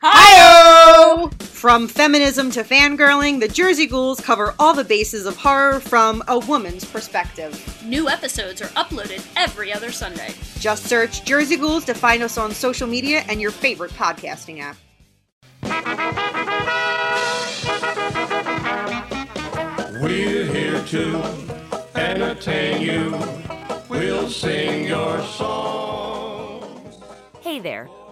Hi-oh! From feminism to fangirling, the Jersey Ghouls cover all the bases of horror from a woman's perspective. New episodes are uploaded every other Sunday. Just search Jersey Ghouls to find us on social media and your favorite podcasting app. We're here to entertain you. We'll sing your song. Hey there.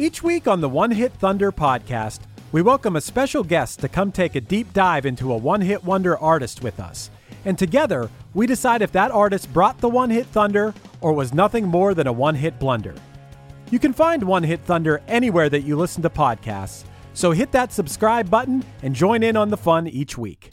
Each week on the One Hit Thunder podcast, we welcome a special guest to come take a deep dive into a one-hit wonder artist with us. And together, we decide if that artist brought the one-hit thunder or was nothing more than a one-hit blunder. You can find One Hit Thunder anywhere that you listen to podcasts, so hit that subscribe button and join in on the fun each week.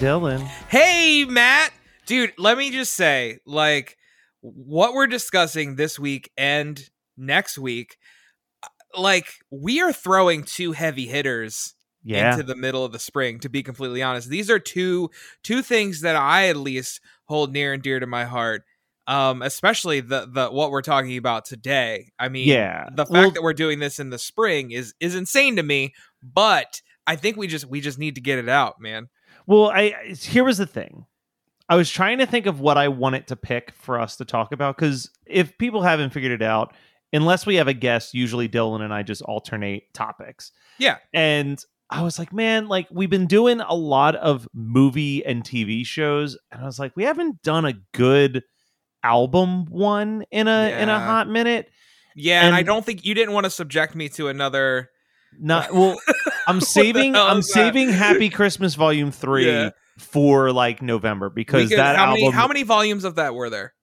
Dylan. Hey, Matt. Dude, let me just say, like, what we're discussing this week and next week, like, we are throwing two heavy hitters into the middle of the spring, to be completely honest. These are two things that I at least hold near and dear to my heart, especially the what we're talking about today. I mean, the fact that we're doing this in the spring is insane to me, but I think we just need to get it out, man. Well, here was the thing. I was trying to think of what I wanted to pick for us to talk about, because if people haven't figured it out, unless we have a guest, usually Dylan and I just alternate topics. Yeah. And I was like, man, like, we've been doing a lot of movie and TV shows, and I was like, we haven't done a good album one in a hot minute. Yeah, and I don't think you didn't want to subject me to another. Not well. I'm saving Happy Christmas Volume 3 for like November, because how many volumes of that were there?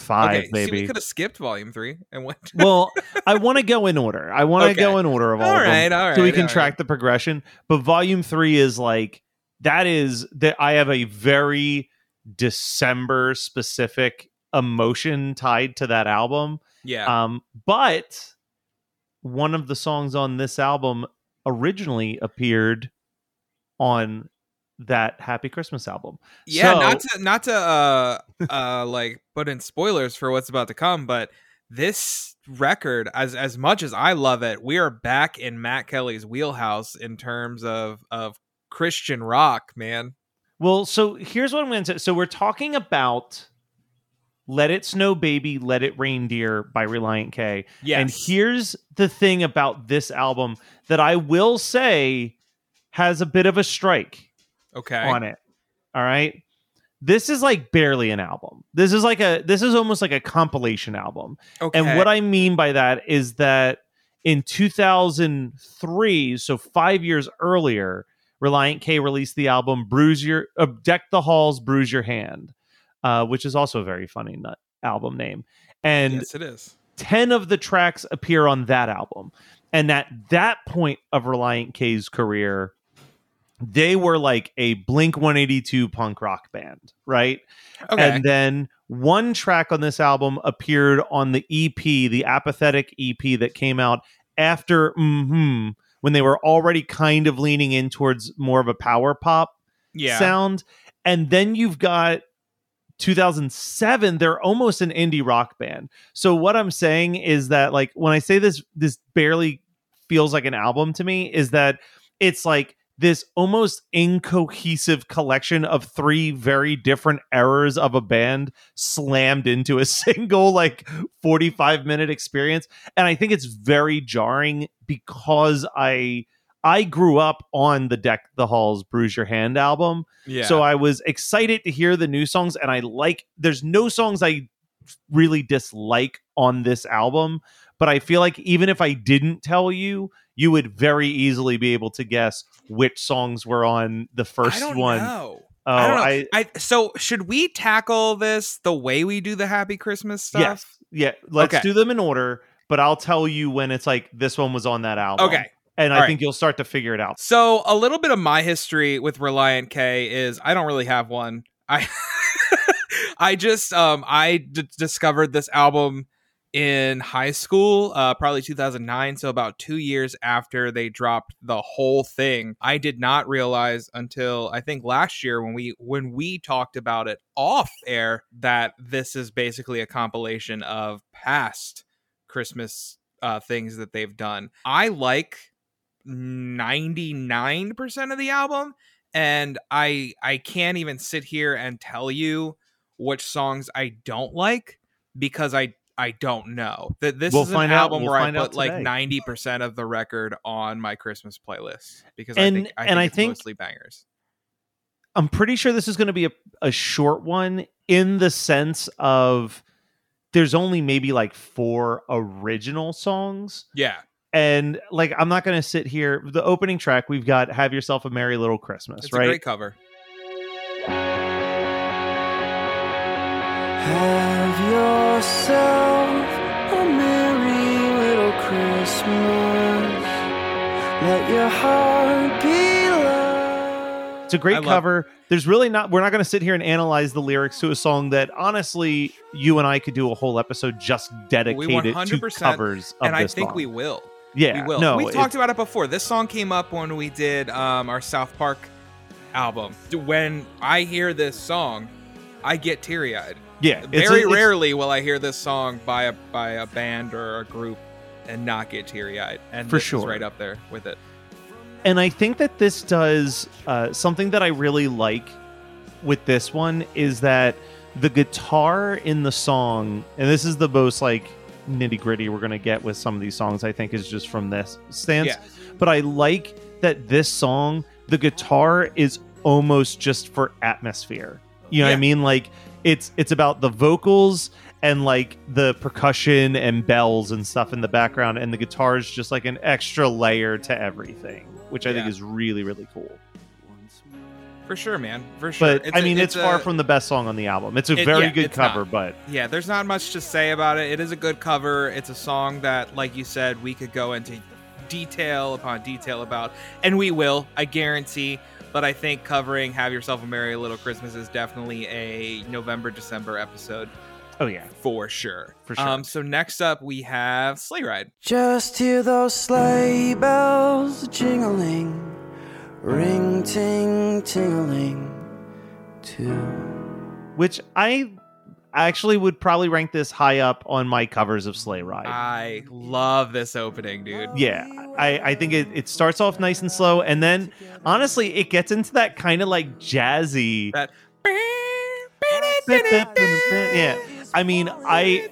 5, okay, maybe. See, we could have skipped Volume 3 and went. Well, I want to go in order. I want to go in order of all of them, so we can track the progression. But Volume 3 is like that. I have a very December specific emotion tied to that album. Yeah. But one of the songs on this album originally appeared on that Happy Christmas album. Yeah, so, not to like put in spoilers for what's about to come, but this record, as much as I love it, we are back in Matt Kelly's wheelhouse in terms of Christian rock, man. Well, so here's what I'm going to say. So we're talking about Let It Snow Baby, Let It Rain Deer by Relient K. Yes. And here's the thing about this album that I will say has a bit of a strike on it. All right. This is like barely an album. This is almost like a compilation album. Okay. And what I mean by that is that in 2003, so 5 years earlier, Relient K released the album Deck the Halls, Bruise Your Hand. Which is also a very funny album name. And yes, it is. 10 of the tracks appear on that album. And at that point of Relient K's career, they were like a Blink-182 punk rock band, right? Okay. And then one track on this album appeared on the EP, the Apathetic EP that came out after when they were already kind of leaning in towards more of a power pop sound. And then you've got 2007, they're almost an indie rock band. So what I'm saying is that, like, when I say this barely feels like an album to me, is that it's like this almost incohesive collection of three very different eras of a band slammed into a single, like, 45-minute experience. And I think it's very jarring because I grew up on the Deck the Halls Bruise Your Hand album. Yeah. So I was excited to hear the new songs, and there's no songs I really dislike on this album, but I feel like even if I didn't tell you, you would very easily be able to guess which songs were on the first one. So should we tackle this the way we do the Happy Christmas stuff? Yeah. Let's do them in order, but I'll tell you when it's like this one was on that album. Okay. And I think you'll start to figure it out. So a little bit of my history with Relient K is I don't really have one. I discovered this album in high school, probably 2009. So about 2 years after they dropped the whole thing. I did not realize until I think last year when we talked about it off air that this is basically a compilation of past Christmas things that they've done. I like 99% of the album, and I can't even sit here and tell you which songs I don't like because I don't know. This is an album where I put like 90% of the record on my Christmas playlist because I think it's mostly bangers. I'm pretty sure this is going to be a short one in the sense of there's only maybe like 4 original songs. Yeah. And like, I'm not going to sit here. The opening track, we've got Have Yourself a Merry Little Christmas, right? It's a great cover. Have yourself a merry little Christmas. Let your heart be light. It's a great cover. There's really not, we're not going to sit here and analyze the lyrics to a song that honestly, you and I could do a whole episode just dedicated to covers of this song. And I think we will. Yeah. We will. No, we talked about it before. This song came up when we did our South Park album. When I hear this song, I get teary-eyed. Yeah. Very rarely will I hear this song by a band or a group and not get teary-eyed. And this is right up there with it. And I think that this does something that I really like with this one is that the guitar in the song, and this is the most like nitty gritty we're going to get with some of these songs, I think, is just from this stance. Yeah. But I like that this song, the guitar is almost just for atmosphere. You know what I mean? Like it's about the vocals and like the percussion and bells and stuff in the background, and the guitar is just like an extra layer to everything, which I think is really, really cool. For sure, man. For sure. But it's far from the best song on the album. It's a very good cover, but yeah, there's not much to say about it. It is a good cover. It's a song that, like you said, we could go into detail upon detail about, and we will, I guarantee. But I think covering Have Yourself a Merry Little Christmas is definitely a November, December episode. Oh, yeah. For sure. So next up, we have Sleigh Ride. Just hear those sleigh bells jingling, ring, ting, tingling, too. Which I actually would probably rank this high up on my covers of Sleigh Ride. I love this opening, dude. Yeah, I think it starts off nice and slow, and then, honestly, it gets into that kind of, like, jazzy... That... Yeah. I mean, I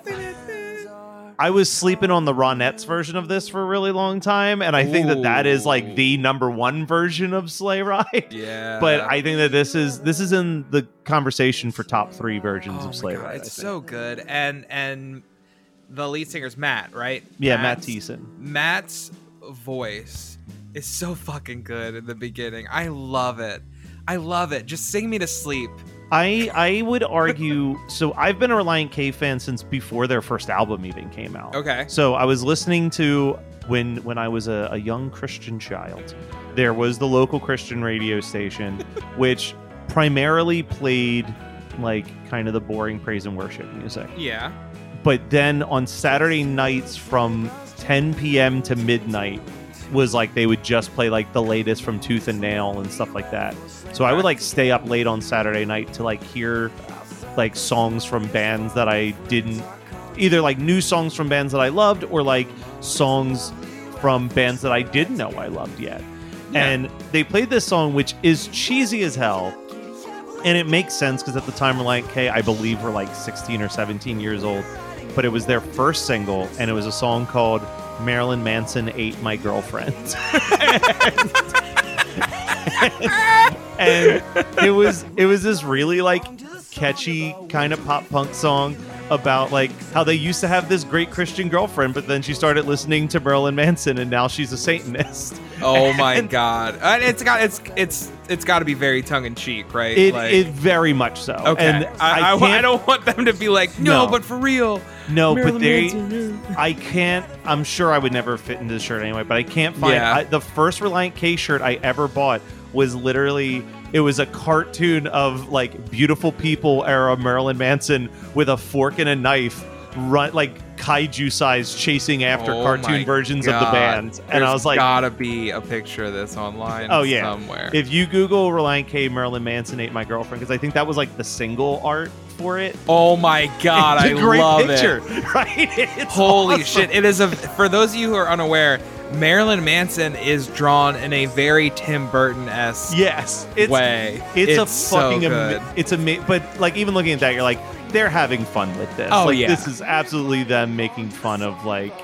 was sleeping on the Ronettes version of this for a really long time, and I think that is like the number one version of Sleigh Ride. Yeah. But I think that this is in the conversation for top 3 versions of Sleigh Ride. It's so good, and the lead singer's Matt, right? Yeah, Matt Thiessen. Matt's voice is so fucking good in the beginning. I love it. Just sing me to sleep. I would argue, so I've been a Relient K fan since before their first album even came out. Okay. So I was listening to when I was a young Christian child, there was the local Christian radio station, which primarily played like kind of the boring praise and worship music. Yeah. But then on Saturday nights from 10 p.m. to midnight was like they would just play like the latest from Tooth and Nail and stuff like that. So I would like stay up late on Saturday night to like hear like songs from bands that I didn't, either like new songs from bands that I loved or like songs from bands that I didn't know I loved yet. Yeah. And they played this song, which is cheesy as hell. And it makes sense because at the time Relient K, I believe, were like 16 or 17 years old. But it was their first single, and it was a song called Marilyn Manson Ate My Girlfriend. and it was this really like catchy kind of pop punk song about like how they used to have this great Christian girlfriend, but then she started listening to Marilyn Manson and now she's a Satanist. Oh my God. It's got to be very tongue-in-cheek, right? It very much so. Okay. And I don't want them to be like, no, but for real. No, Marilyn but they... Manson. I'm sure I would never fit into the shirt anyway, but I can't find... Yeah. The first Relient K shirt I ever bought was literally... It was a cartoon of like Beautiful People era Marilyn Manson with a fork and a knife, run like kaiju size, chasing after cartoon versions of the band. And I was like, "Gotta be a picture of this online." Oh yeah, somewhere. If you Google Relient K Marilyn Manson Ate My Girlfriend, because I think that was like the single art for it. Oh my God, I love picture, it! Right? It's holy awesome. Shit! It is for those of you who are unaware. Marilyn Manson is drawn in a very Tim Burton-esque way. It's a fucking so good. It's amazing. But like even looking at that, you're like, they're having fun with this. Oh like, yeah, this is absolutely them making fun of like,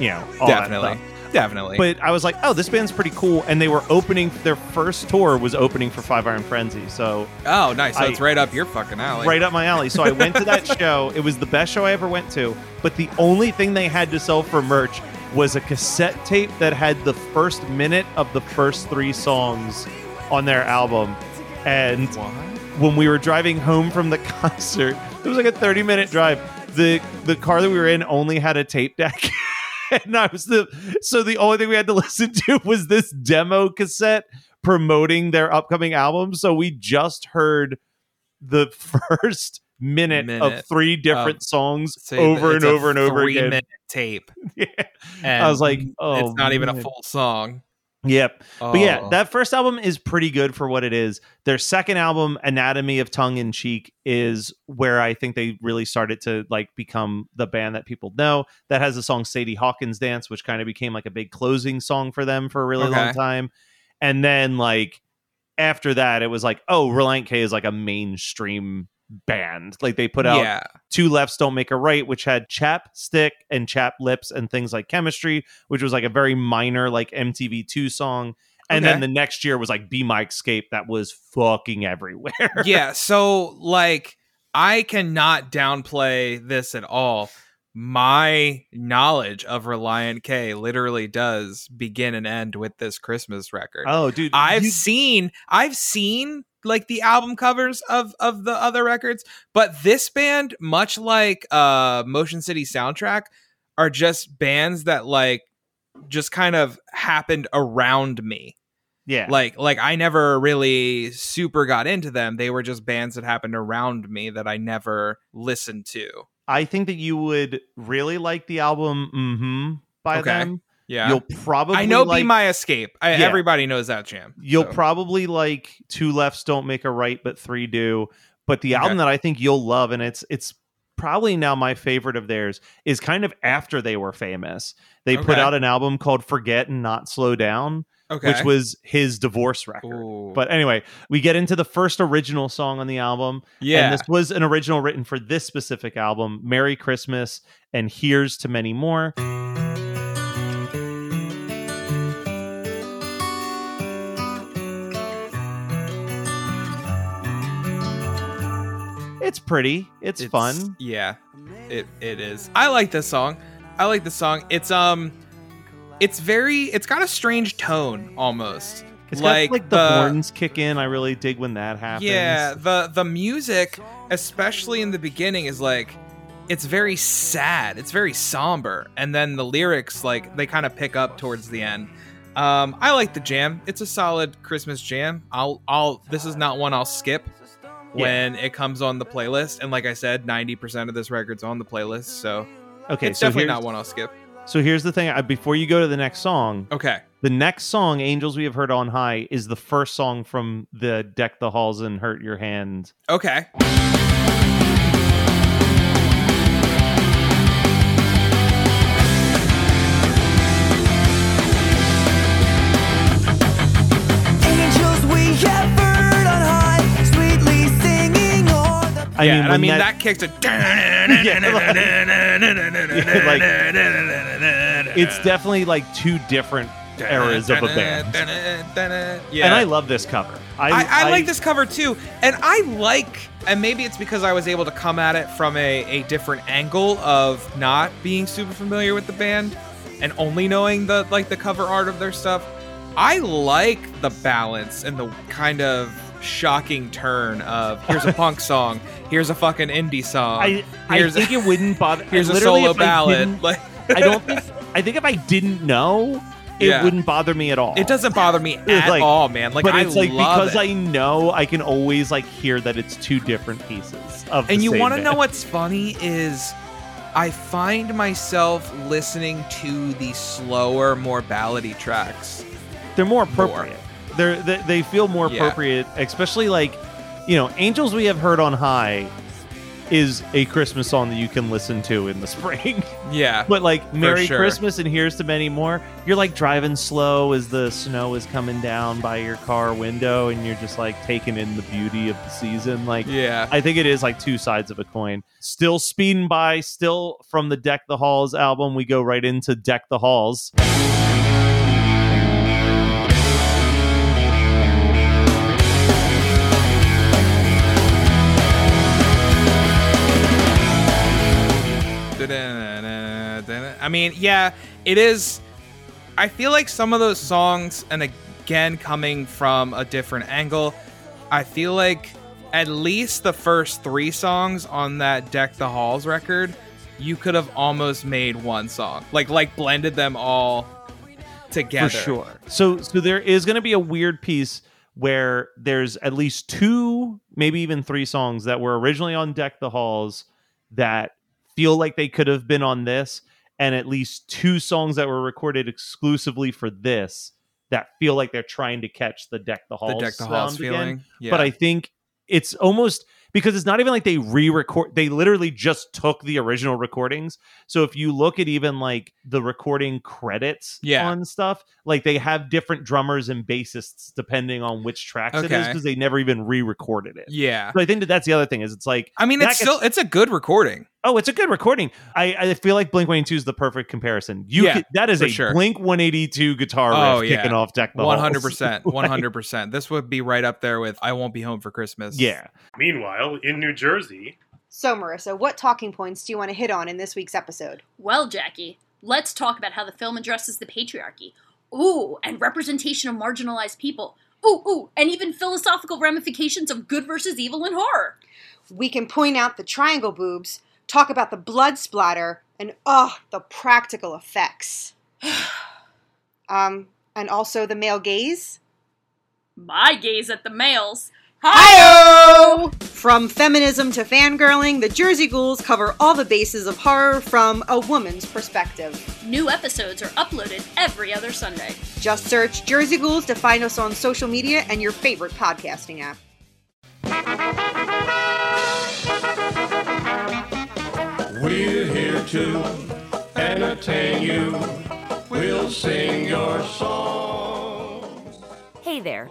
you know, all definitely, that stuff. Definitely. But I was like, oh, this band's pretty cool, and they were opening their first tour was opening for Five Iron Frenzy. So oh, nice. So it's right up your fucking alley. Right up my alley. So I went to that show. It was the best show I ever went to. But the only thing they had to sell for merch was a cassette tape that had the first minute of the first three songs on their album. And when we were driving home from the concert, it was like a 30-minute drive. The car that we were in only had a tape deck. and so the only thing we had to listen to was this demo cassette promoting their upcoming album. So we just heard the first minute of three different songs over and over and over again. 3-minute tape. Yeah. And I was like, oh, it's not even a full song. Yep. Oh. But yeah, that first album is pretty good for what it is. Their second album, Anatomy of Tongue in Cheek, is where I think they really started to like become the band that people know. That has the song Sadie Hawkins Dance, which kind of became like a big closing song for them for a really long time. And then like after that, it was like, oh, Relient K is like a mainstream band. Like they put out Two Lefts Don't Make a Right, which had Chapstick and Chap Lips and things like Chemistry, which was like a very minor like MTV2 song. And then the next year was like Be My Escape. That was fucking everywhere. Yeah. So like I cannot downplay this at all. My knowledge of Relient K literally does begin and end with this Christmas record. Oh, dude. I've seen like the album covers of the other records, but this band, much like Motion City Soundtrack, are just bands that like just kind of happened around me. Yeah. Like I never really super got into them. They were just bands that happened around me that I never listened to. I think that you would really like the album by them. Yeah. You'll probably Be My Escape. Everybody knows that jam. You'll probably like Two Lefts Don't Make a Right, but Three Do. But the album that I think you'll love, and it's probably now my favorite of theirs, is kind of after they were famous. They put out an album called Forget and Not Slow Down, which was his divorce record. Ooh. But anyway, we get into the first original song on the album. Yeah. And this was an original written for this specific album, Merry Christmas, and Here's to Many More. It's pretty. It's fun. Yeah, it is. I like this song. It's got a strange tone almost. It's like, the horns kick in. I really dig when that happens. Yeah, the music, especially in the beginning, is like it's very sad. It's very somber. And then the lyrics, like, they kind of pick up towards the end. I like the jam. It's a solid Christmas jam. This is not one I'll skip when it comes on the playlist. And like I said, 90% of this record's on the playlist. So it's definitely not one I'll skip. So here's the thing. Before you go to the next song. Okay. The next song, Angels We Have Heard on High, is the first song from the Deck the Halls and Hurt Your Hand. Okay. I mean, that kicked a... it's definitely like two different eras of a band. Yeah. And I love this cover. I like this cover too. And I like, and maybe it's because I was able to come at it from a different angle of not being super familiar with the band and only knowing the cover art of their stuff. I like the balance and the kind of shocking turn of here's a punk song, here's a fucking indie song. I think it wouldn't bother. Here's a solo ballad. Like, I think if I didn't know, it wouldn't bother me at all. It doesn't bother me at all, man. Like, but it's I know I can always like hear that it's two different pieces of. And you want to know what's funny is I find myself listening to the slower, more ballady tracks. They're more appropriate. They feel more appropriate, especially like, you know, Angels We Have Heard on High is a Christmas song that you can listen to in the spring. Yeah. But like Merry Christmas and Here's to Many More, you're like driving slow as the snow is coming down by your car window and you're just like taking in the beauty of the season. Like, I think it is like two sides of a coin. Still speeding by, still from the Deck the Halls album, we go right into Deck the Halls. I mean, yeah, it is. I feel like some of those songs, and again, coming from a different angle, I feel like at least the first three songs on that Deck the Halls record, you could have almost made one song, like blended them all together. For sure. So there is going to be a weird piece where there's at least two, maybe even three songs that were originally on Deck the Halls that feel like they could have been on this, and at least two songs that were recorded exclusively for this that feel like they're trying to catch the Deck the Halls, feeling. Yeah. But I think it's almost because it's not even like they re-record. They literally just took the original recordings. So if you look at even like the recording credits on stuff, like they have different drummers and bassists depending on which tracks it is because they never even re-recorded it. Yeah. So I think that's the other thing is it's like, I mean, it's a good recording. Oh, it's a good recording. I feel like Blink-182 is the perfect comparison. That is a Blink-182 guitar riff kicking off Deck the Halls. 100%. 100%. This would be right up there with I Won't Be Home for Christmas. Yeah. Meanwhile, in New Jersey. So, Marissa, what talking points do you want to hit on in this week's episode? Well, Jackie, let's talk about how the film addresses the patriarchy. Ooh, and representation of marginalized people. Ooh, and even philosophical ramifications of good versus evil in horror. We can point out the triangle boobs, talk about the blood splatter, and the practical effects. And also the male gaze. My gaze at the males. Hi-oh! From feminism to fangirling, the Jersey Ghouls cover all the bases of horror from a woman's perspective. New episodes are uploaded every other Sunday. Just search Jersey Ghouls to find us on social media and your favorite podcasting app. We're here to entertain you. We'll sing your songs. Hey there.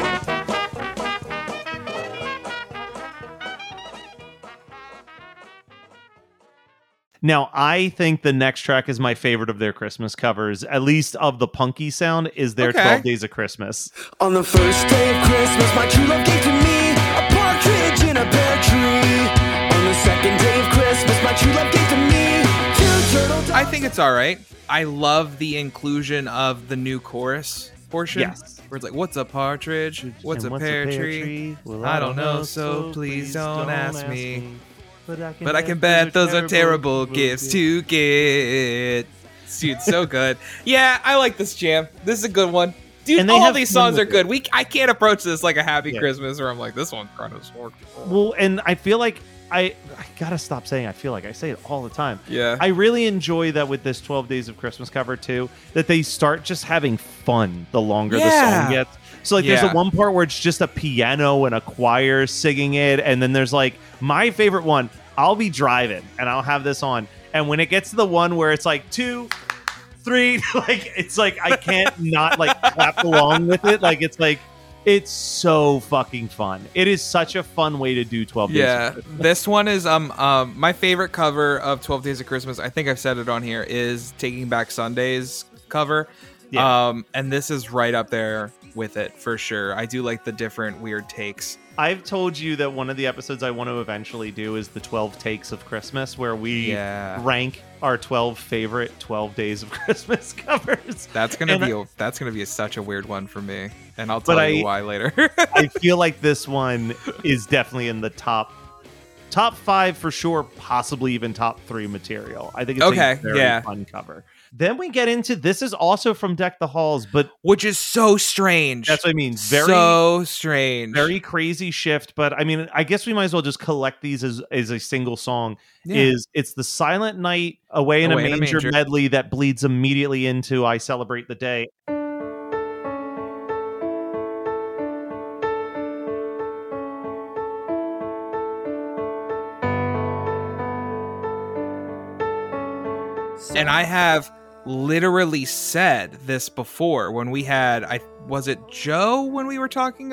Now, I think the next track is my favorite of their Christmas covers, at least of the punky sound, is their 12 Days of Christmas. On the first day of Christmas, my true love gave to me a partridge in a pear tree. On the second day of Christmas, my true love gave to me two turtle doves. I think it's all right. I love the inclusion of the new chorus portion. Yes. Where it's like, what's a partridge? What's a pear tree? Well, I don't know, so please don't ask me. But I can bet those are terrible gifts to get. Dude, so good. Yeah, I like this jam. This is a good one. Dude, all these songs are good. I can't approach this like a Happy Christmas where I'm like, this one's kind of hard. Well, and I feel like I gotta stop saying I feel like. I say it all the time. Yeah. I really enjoy that with this 12 Days of Christmas cover too, that they start just having fun the longer the song gets. So like there's the one part where it's just a piano and a choir singing it, and then there's like my favorite one, I'll be driving and I'll have this on. And when it gets to the one where it's like 2, 3, like it's like I can't not like clap along with it. Like it's like it's so fucking fun. It is such a fun way to do 12 Days of Christmas. Yeah, this one is my favorite cover of 12 Days of Christmas. I think I've said it on here, is Taking Back Sunday's cover. Yeah. And this is right up there with it for sure. I do like the different weird takes. I've told you that one of the episodes I want to eventually do is the 12 takes of Christmas, where we rank our 12 favorite 12 Days of Christmas covers. That's gonna be such a weird one for me, and I'll tell you why later. I feel like this one is definitely in the top 5 for sure, possibly even top 3 material. I think it's a very fun cover. Then we get into, this is also from Deck the Halls, which is so strange. That's what I mean. Very, so strange. Very crazy shift. But I mean, I guess we might as well just collect these as a single song. Yeah. It's the Silent Night Away in a Manger medley that bleeds immediately into I Celebrate the Day. And I have literally said this before when we had, when we were talking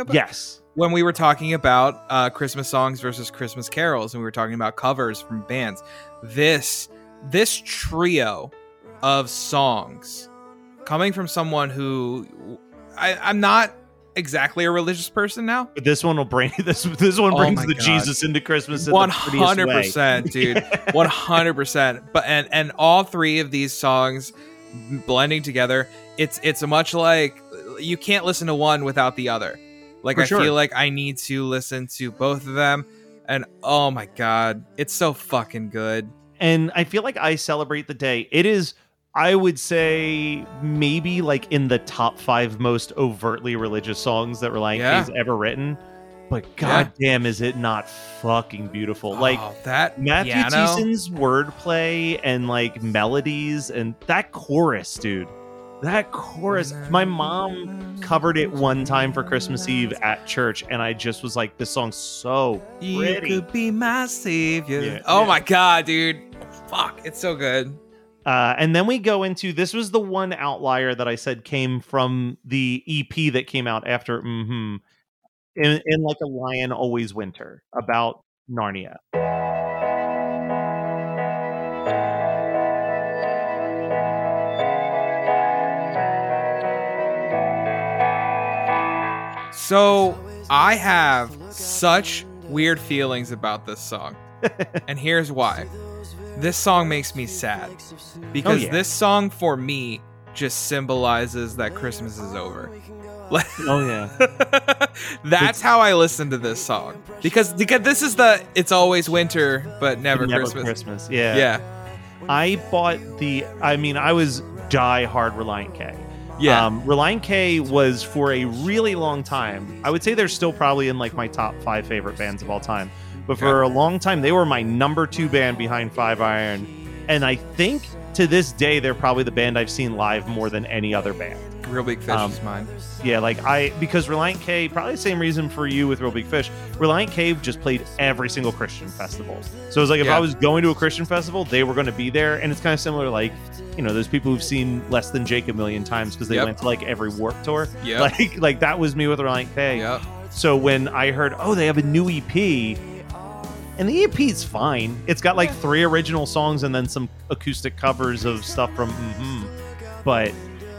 about Christmas songs versus Christmas carols, and we were talking about covers from bands. This trio of songs coming from someone who I'm not exactly a religious person now, but this one will bring brings the God. Jesus into Christmas 100%, dude. 100%. But and all three of these songs blending together, it's much like you can't listen to one without the other. Like feel like I need to listen to both of them, and oh my God, it's so fucking good. And I feel like I Celebrate the Day, it is, I would say, maybe like in the top 5 most overtly religious songs that Relient K's ever written. But goddamn, is it not fucking beautiful? Like that Matthew Thiessen's wordplay and like melodies and that chorus, dude. That chorus. My mom covered it one time for Christmas Eve at church, and I just was like, this song's so pretty. You could be my savior. Yeah, my God, dude. Fuck, it's so good. And then we go into, this was the one outlier that I said came from the EP that came out after in Like a Lion Always Winter, about Narnia. So I have such weird feelings about this song. And here's why. This song makes me sad because this song for me just symbolizes that Christmas is over. That's how I listen to this song, because this is the it's always winter but never Christmas. I bought the, I mean, I was die hard Relient K. Relient K was for a really long time, I would say they're still probably in like my top 5 favorite bands of all time. But for a long time, they were my number 2 band behind Five Iron. And I think to this day, they're probably the band I've seen live more than any other band. Real Big Fish is mine. Yeah, like because Relient K, probably the same reason for you with Real Big Fish, Relient K just played every single Christian festival. So it was like, if I was going to a Christian festival, they were going to be there. And it's kind of similar, like, you know, those people who've seen Less Than Jake a million times because they went to like every Warped Tour. Yep. Like that was me with Relient K. Yep. So when I heard, oh, they have a new EP, And the EP's fine. It's got like three original songs and then some acoustic covers of stuff from But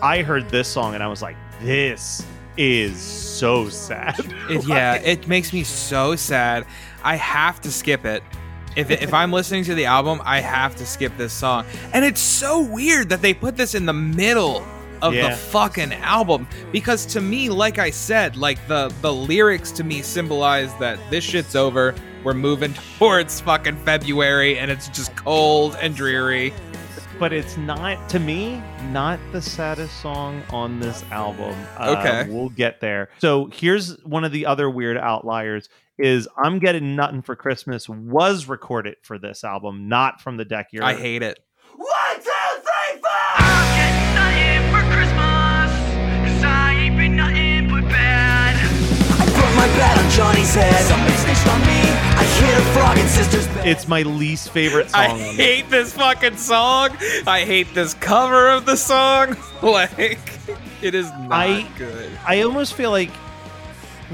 I heard this song and I was like, this is so sad. Yeah, it makes me so sad. I have to skip it. If I'm listening to the album, I have to skip this song. And it's so weird that they put this in the middle of the fucking album, because to me, like I said, like the lyrics to me symbolize that this shit's over. We're moving towards fucking February and it's just cold and dreary. But it's not, to me, not the saddest song on this album. Okay. We'll get there. So here's one of the other weird outliers is I'm Getting Nothing for Christmas was recorded for this album, not from the deck year. I hate it. 1, 2, 3, 4! I'm getting nothing for Christmas, cause I ain't been nothing but bad. I put my bat on Johnny's head, somebody snitched on me, I hit a frog in sister's bed. It's my least favorite song. I hate this fucking song. I hate this cover of the song. Like, it is not good. I almost feel like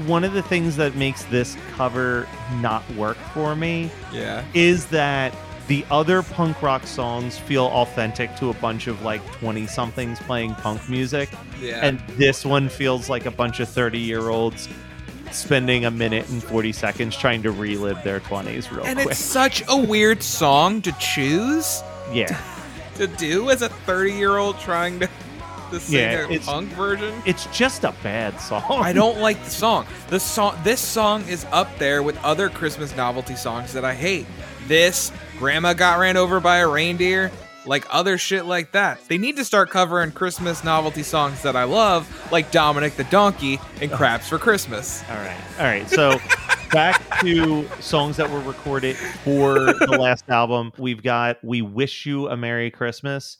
one of the things that makes this cover not work for me is that the other punk rock songs feel authentic to a bunch of like 20-somethings playing punk music. Yeah. And this one feels like a bunch of 30-year-olds spending a minute and 40 seconds trying to relive their 20s real quick. And it's such a weird song to choose. Yeah. To do as a 30-year-old trying to... The singer punk version. It's just a bad song. I don't like the song. This song is up there with other Christmas novelty songs that I hate. This, Grandma Got Ran Over by a Reindeer, like other shit like that. They need to start covering Christmas novelty songs that I love, like Dominic the Donkey and Craps for Christmas. All right. So back to songs that were recorded for the last album. We've got We Wish You a Merry Christmas.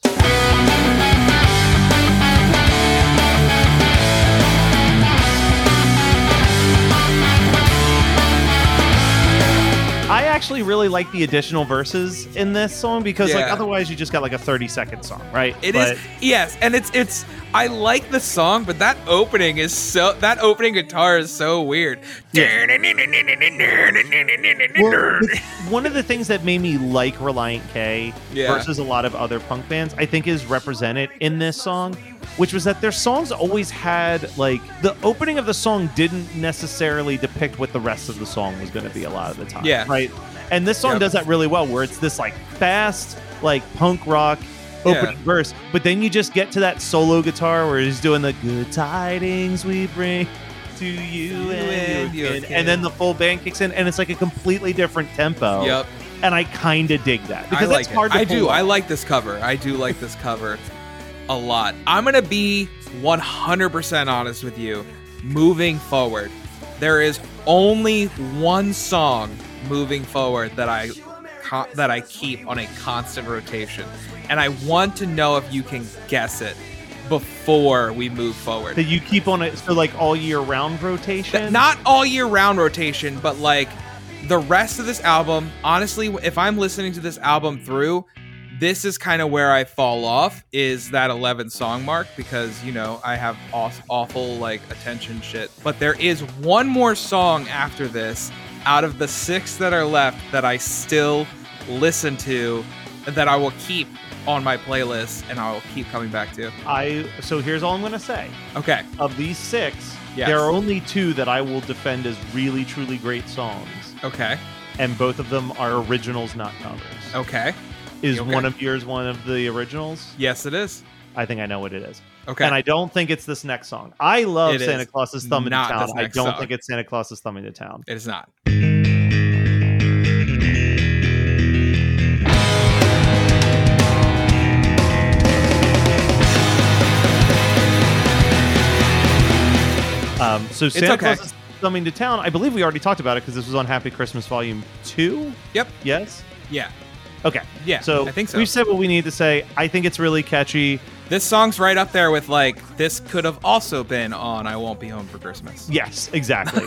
I actually really like the additional verses in this song because like otherwise you just got like a 30-second song, right? It's I like the song, but that opening guitar is so weird. Yeah. Well, one of the things that made me like Relient K versus a lot of other punk bands, I think, is represented in this song, which was that their songs always had, like, the opening of the song didn't necessarily depict what the rest of the song was going to be a lot of the time, right? And this song does that really well, where it's this, like, fast, like, punk rock opening verse, but then you just get to that solo guitar where he's doing the good tidings we bring to you and your kid. And then the full band kicks in, and it's, like, a completely different tempo. Yep. And I kind of dig that. Because that's hard to pull. I like this cover. I do like this cover. A lot. I'm going to be 100% honest with you. Moving forward, there is only one song moving forward that I keep on a constant rotation. And I want to know if you can guess it before we move forward. That you keep on it, so like all year round rotation? Not all year round rotation, but like the rest of this album. Honestly, if I'm listening to this album through, this is kind of where I fall off, is that 11 song mark, because, you know, I have awful, like, attention shit. But there is one more song after this out of the 6 that are left that I still listen to that I will keep on my playlist and I will keep coming back to. So here's all I'm going to say. Okay. Of these 6, there are only 2 that I will defend as really, truly great songs. Okay. And both of them are originals, not covers. Okay. Is one of yours one of the originals? Yes, it is. I think I know what it is. Okay. And I don't think it's this next song. I love Santa Claus is Thumbing to Town. I don't think it's Santa Claus is Thumbing to Town. It is not. So Santa Claus is Thumbing to Town, I believe we already talked about it because this was on Happy Christmas Volume 2? Yep. Yes? Yeah. Okay. Yeah. So I think so. We've said what we need to say. I think it's really catchy. This song's right up there with, like, this could have also been on I Won't Be Home for Christmas. Yes, exactly.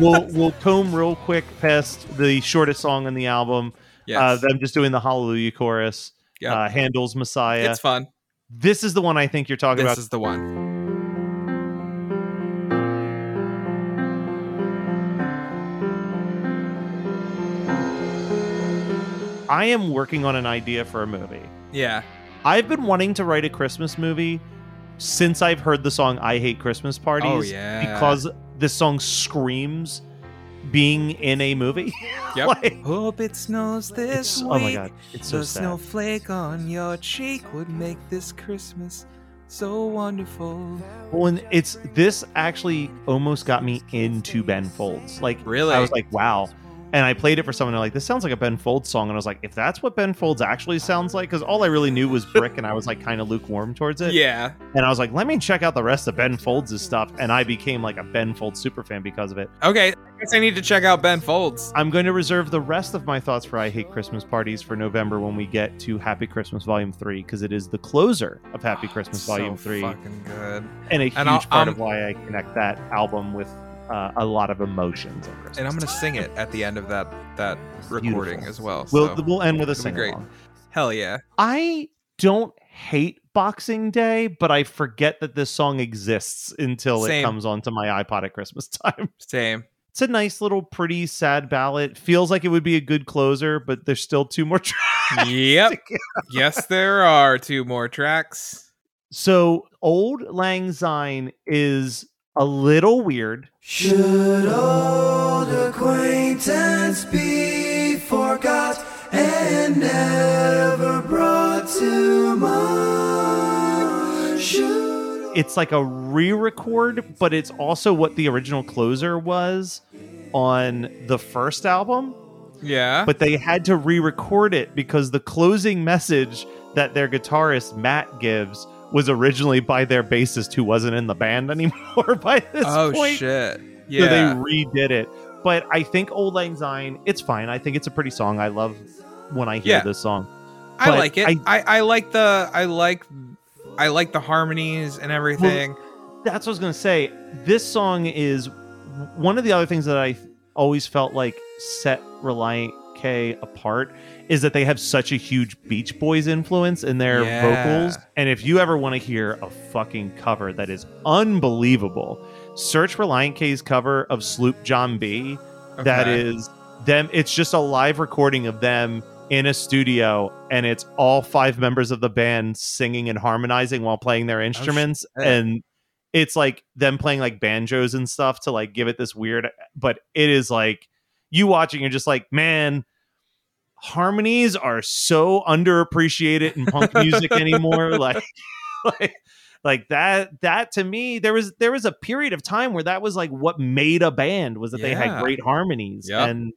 We'll comb real quick past the shortest song on the album. Yes. Them just doing the Hallelujah chorus. Yep. Handel's Messiah. It's fun. This is the one I think you're talking about. This is the one. I am working on an idea for a movie. Yeah. I've been wanting to write a Christmas movie since I've heard the song I Hate Christmas Parties. Oh, yeah. Because this song screams being in a movie. Yep. Like, hope it snows this week. Oh, my God. It's so sad. The snowflake on your cheek would make this Christmas so wonderful. Well, and it's this actually almost got me into Ben Folds. Like, really? I was like, wow. And I played it for someone, and they're like, this sounds like a Ben Folds song. And I was like, if that's what Ben Folds actually sounds like, because all I really knew was Brick, and I was like kind of lukewarm towards it. Yeah. And I was like, let me check out the rest of Ben Folds' stuff. And I became like a Ben Folds superfan because of it. Okay. I guess I need to check out Ben Folds. I'm going to reserve the rest of my thoughts for I Hate Christmas Parties for November when we get to Happy Christmas Volume 3, because it is the closer of Happy Christmas Volume 3. Fucking good. And a huge part of why I connect that album with a lot of emotions at Christmas. And I'm going to sing it at the end of that recording as well. We'll end with a sing-along. Hell yeah. I don't hate Boxing Day, but I forget that this song exists until it comes onto my iPod at Christmas time. Same. It's a nice little pretty sad ballad. Feels like it would be a good closer, but there's still two more tracks. Yep. Yes, there are two more tracks. So Auld Lang Syne is a little weird. Should old acquaintance be forgot and never brought to mind? It's like a re-record, but it's also what the original closer was on the first album. Yeah. But they had to re-record it because the closing message that their guitarist Matt gives was originally by their bassist who wasn't in the band anymore by this point. Oh, shit. Yeah. So they redid it. But I think Auld Lang Syne, it's fine. I think it's a pretty song. I love when I hear this song. But I like it. I like the harmonies and everything. Well, that's what I was going to say. This song is one of the other things that I always felt like set Relient K apart is that they have such a huge Beach Boys influence in their vocals. And if you ever want to hear a fucking cover that is unbelievable, search Relient K's cover of Sloop John B. Okay. That is them. It's just a live recording of them in a studio, and it's all five members of the band singing and harmonizing while playing their instruments. And it's like them playing like banjos and stuff to like give it this weird, but it is like you watching, you're just like, man, harmonies are so underappreciated in punk music anymore. Like that to me, there was a period of time where that was like what made a band was that they had great harmonies. Yep. And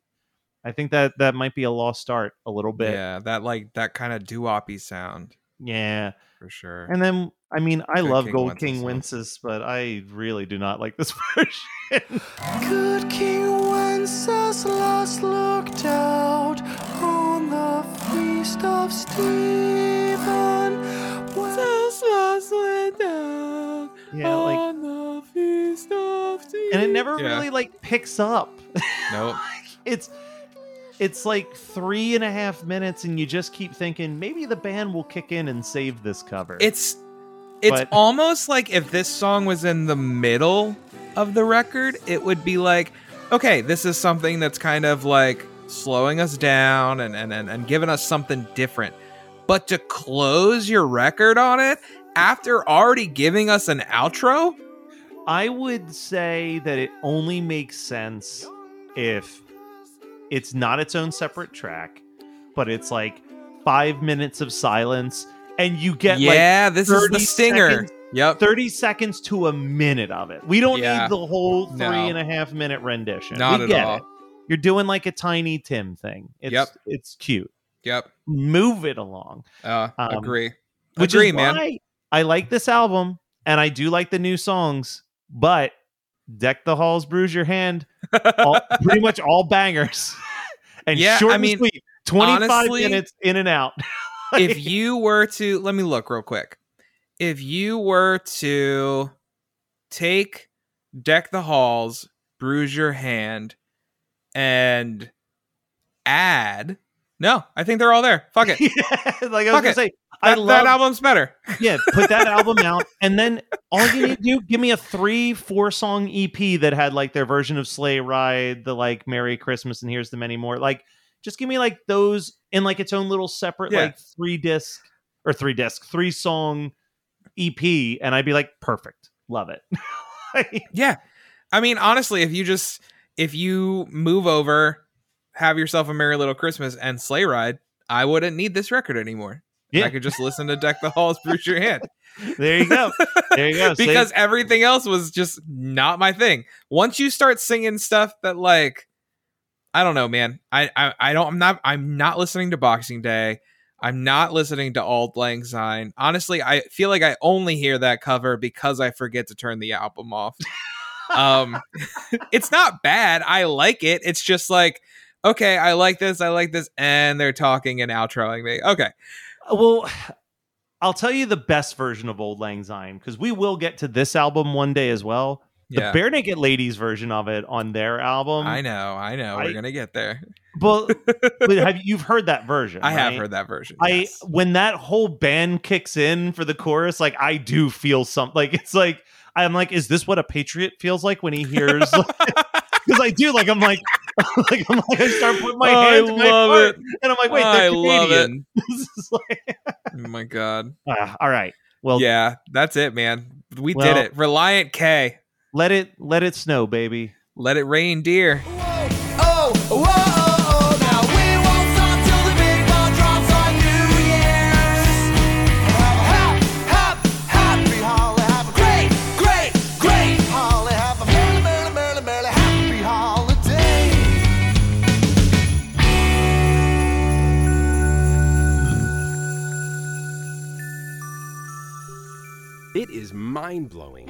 I think that might be a lost art a little bit. Yeah, that kind of doo-wop-y sound. Yeah. For sure. And then, I mean, I love Gold King Wenceslas, but I really do not like this version. Good King Wenceslas looked out on the feast of Stephen. Wenceslas went down on the feast of Stephen. And it never really, like, picks up. Nope. It's like 3.5 minutes, and you just keep thinking maybe the band will kick in and save this cover. It's almost like if this song was in the middle of the record, it would be like, okay, this is something that's kind of like slowing us down and giving us something different. But to close your record on it after already giving us an outro, I would say that it only makes sense if it's not its own separate track, but it's like 5 minutes of silence, and you get this is the stinger. 30 seconds to a minute of it. We don't need the whole 3.5 minute rendition. Not we at get all. It. You're doing like a Tiny Tim thing. It's cute. Yep. Move it along. Agree. Which agree, is man. Why I like this album, and I do like the new songs, but Deck the Halls, Bruise Your Hand, pretty much all bangers. And short and sweet. 25 honestly, minutes in and out. Like, if you were to, let me look real quick. If you were to take Deck the Halls, Bruise Your Hand, and add, no, I think they're all there. Fuck it. Like I was gonna say, that album's better. Yeah, put that album out, and then all you need to do, give me a 3-4 song EP that had like their version of Sleigh Ride, the like Merry Christmas, and Here's the Many More. Like, just give me like those in like its own little separate, like three song EP. And I'd be like, perfect. Love it. Like, yeah. I mean, honestly, if you move over, have yourself a Merry Little Christmas and Sleigh Ride, I wouldn't need this record anymore. Yeah. I could just listen to Deck the Halls, Bruise Your Hand. There you go. There you go. Because everything else was just not my thing. Once you start singing stuff that, like, I don't know, man. I'm not listening to Boxing Day. I'm not listening to Auld Lang Syne. Honestly, I feel like I only hear that cover because I forget to turn the album off. It's not bad. I like it. It's just like, okay, I like this, and they're talking and outroing me. Okay. Well, I'll tell you the best version of Auld Lang Syne, because we will get to this album one day as well. The Bare Naked Ladies version of it on their album. I know. We're going to get there. But you've heard that version. I have heard that version. Yes. When that whole band kicks in for the chorus, like, I do feel something. Like, it's like, I'm like, is this what a patriot feels like when he hears? Because I do. Like, I'm like, I start putting my hands in my heart. And I'm like, wait, they're Canadian. I love it. This is like, oh, my God. All right. Well, yeah, that's it, man. We did it. Relient K. Let it snow, baby. Let it rain, dear. Whoa, oh, whoa, oh, now we won't stop till the big ball drops on New Year's. Hop, hop, happy holly, have a great, great, great holly, have a merry, merry, merry, merry, happy holiday. It is mind-blowing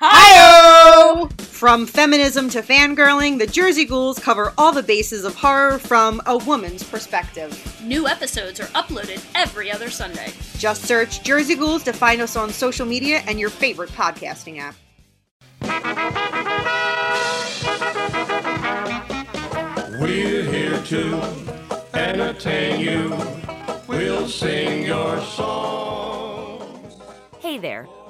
Hi-oh! From feminism to fangirling, the Jersey Ghouls cover all the bases of horror from a woman's perspective. New episodes are uploaded every other Sunday. Just search Jersey Ghouls to find us on social media and your favorite podcasting app. We're here to entertain you. We'll sing your songs. Hey there.